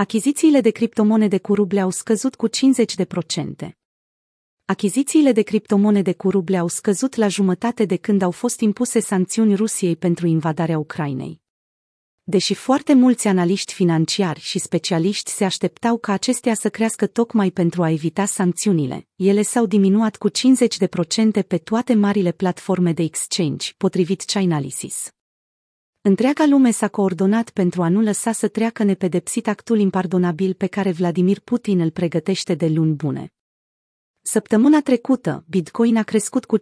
Achizițiile de criptomonede cu ruble au scăzut cu 50%. Achizițiile de criptomonede cu ruble au scăzut la jumătate de când au fost impuse sancțiuni Rusiei pentru invadarea Ucrainei. Deși foarte mulți analiști financiari și specialiști se așteptau ca acestea să crească tocmai pentru a evita sancțiunile, ele s-au diminuat cu 50% pe toate marile platforme de exchange, potrivit Chainalysis. Întreaga lume s-a coordonat pentru a nu lăsa să treacă nepedepsit actul impardonabil pe care Vladimir Putin îl pregătește de luni bune. Săptămâna trecută, Bitcoin a crescut cu 15%,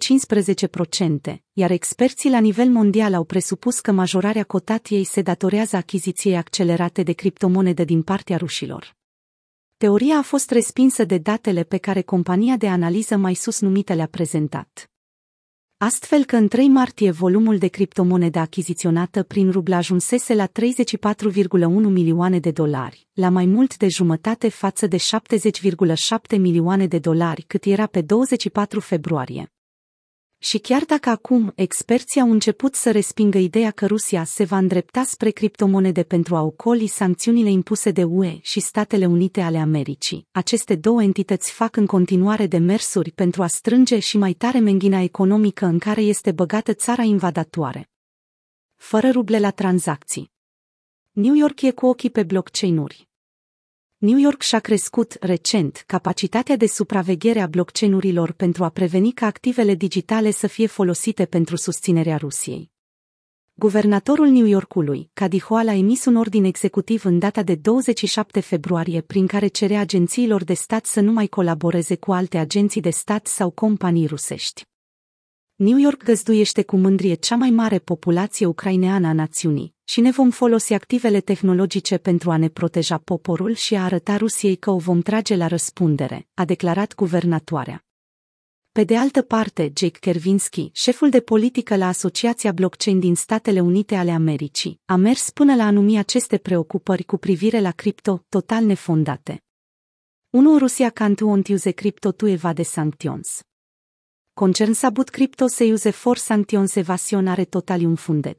iar experții la nivel mondial au presupus că majorarea cotatiei se datorează achiziției accelerate de criptomonede din partea rușilor. Teoria a fost respinsă de datele pe care compania de analiză mai sus numită le-a prezentat. Astfel că în 3 martie volumul de criptomonedă achiziționată prin rublă ajunsese la 34,1 milioane de dolari, la mai mult de jumătate față de 70,7 milioane de dolari cât era pe 24 februarie. Și chiar dacă acum experții au început să respingă ideea că Rusia se va îndrepta spre criptomonede pentru a ocoli sancțiunile impuse de UE și Statele Unite ale Americii, aceste două entități fac în continuare demersuri pentru a strânge și mai tare menghina economică în care este băgată țara invadatoare. Fără ruble la tranzacții. New York e cu ochii pe blockchain-uri. New York și-a crescut recent capacitatea de supraveghere a blockchain-urilor pentru a preveni ca activele digitale să fie folosite pentru susținerea Rusiei. Guvernatorul New Yorkului, Kathy Hochul, a emis un ordin executiv în data de 27 februarie prin care cerea agențiilor de stat să nu mai colaboreze cu alte agenții de stat sau companii rusești. New York găzduiește cu mândrie cea mai mare populație ucraineană a națiunii și ne vom folosi activele tehnologice pentru a ne proteja poporul și a arăta Rusiei că o vom trage la răspundere, a declarat guvernatoarea. Pe de altă parte, Jake Kervinsky, șeful de politică la Asociația Blockchain din Statele Unite ale Americii, a mers până la a numi aceste preocupări cu privire la cripto total nefondate. 1. Rusia can't use crypto to evade sanctions. Concern sabut crypto se use for sanctions evasion are totally unfounded.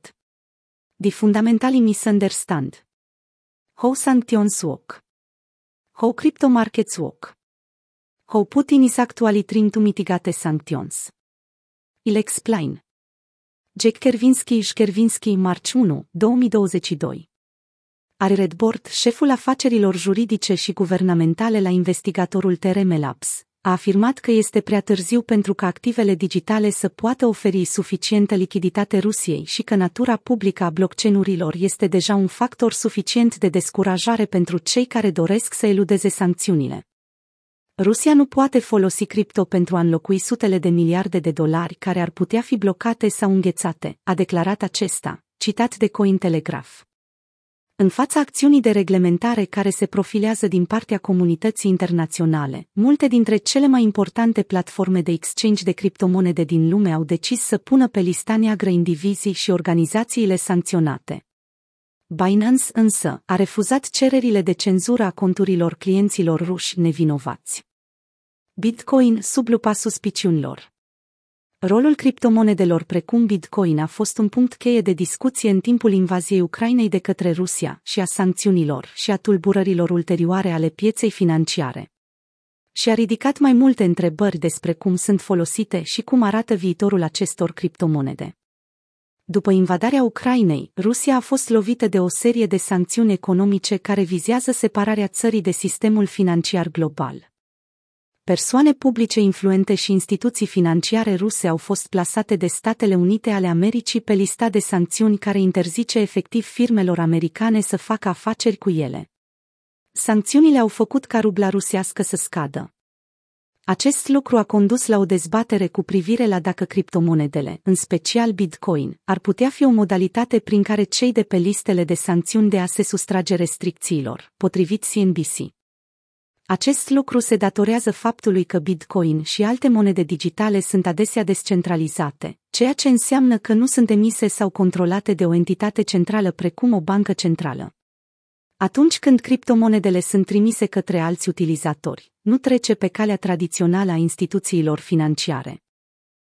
The fundamentally misunderstand how sanctions work, how crypto markets work, how Putin is actually trying to mitigate sanctions. I'll explain. Jack Kervinsky și Chervinsky, marți 1, 2022. Are Redboard, șeful afacerilor juridice și guvernamentale la investigatorul TRM Labs, a afirmat că este prea târziu pentru ca activele digitale să poată oferi suficientă lichiditate Rusiei și că natura publică a blockchain-urilor este deja un factor suficient de descurajare pentru cei care doresc să eludeze sancțiunile. Rusia nu poate folosi cripto pentru a înlocui sutele de miliarde de dolari care ar putea fi blocate sau înghețate, a declarat acesta, citat de Cointelegraph. În fața acțiunii de reglementare care se profilează din partea comunității internaționale, multe dintre cele mai importante platforme de exchange de criptomonede din lume au decis să pună pe lista neagră indivizii și organizațiile sancționate. Binance însă a refuzat cererile de cenzură a conturilor clienților ruși nevinovați. Bitcoin sub lupa suspiciunilor. Rolul criptomonedelor precum Bitcoin a fost un punct cheie de discuție în timpul invaziei Ucrainei de către Rusia și a sancțiunilor și a tulburărilor ulterioare ale pieței financiare. Și a ridicat mai multe întrebări despre cum sunt folosite și cum arată viitorul acestor criptomonede. După invadarea Ucrainei, Rusia a fost lovită de o serie de sancțiuni economice care vizează separarea țării de sistemul financiar global. Persoane publice influente și instituții financiare ruse au fost plasate de Statele Unite ale Americii pe lista de sancțiuni care interzice efectiv firmelor americane să facă afaceri cu ele. Sancțiunile au făcut ca rubla rusească să scadă. Acest lucru a condus la o dezbatere cu privire la dacă criptomonedele, în special Bitcoin, ar putea fi o modalitate prin care cei de pe listele de sancțiuni de a se sustrage restricțiilor, potrivit CNBC. Acest lucru se datorează faptului că Bitcoin și alte monede digitale sunt adesea descentralizate, ceea ce înseamnă că nu sunt emise sau controlate de o entitate centrală precum o bancă centrală. Atunci când criptomonedele sunt trimise către alți utilizatori, nu trece pe calea tradițională a instituțiilor financiare.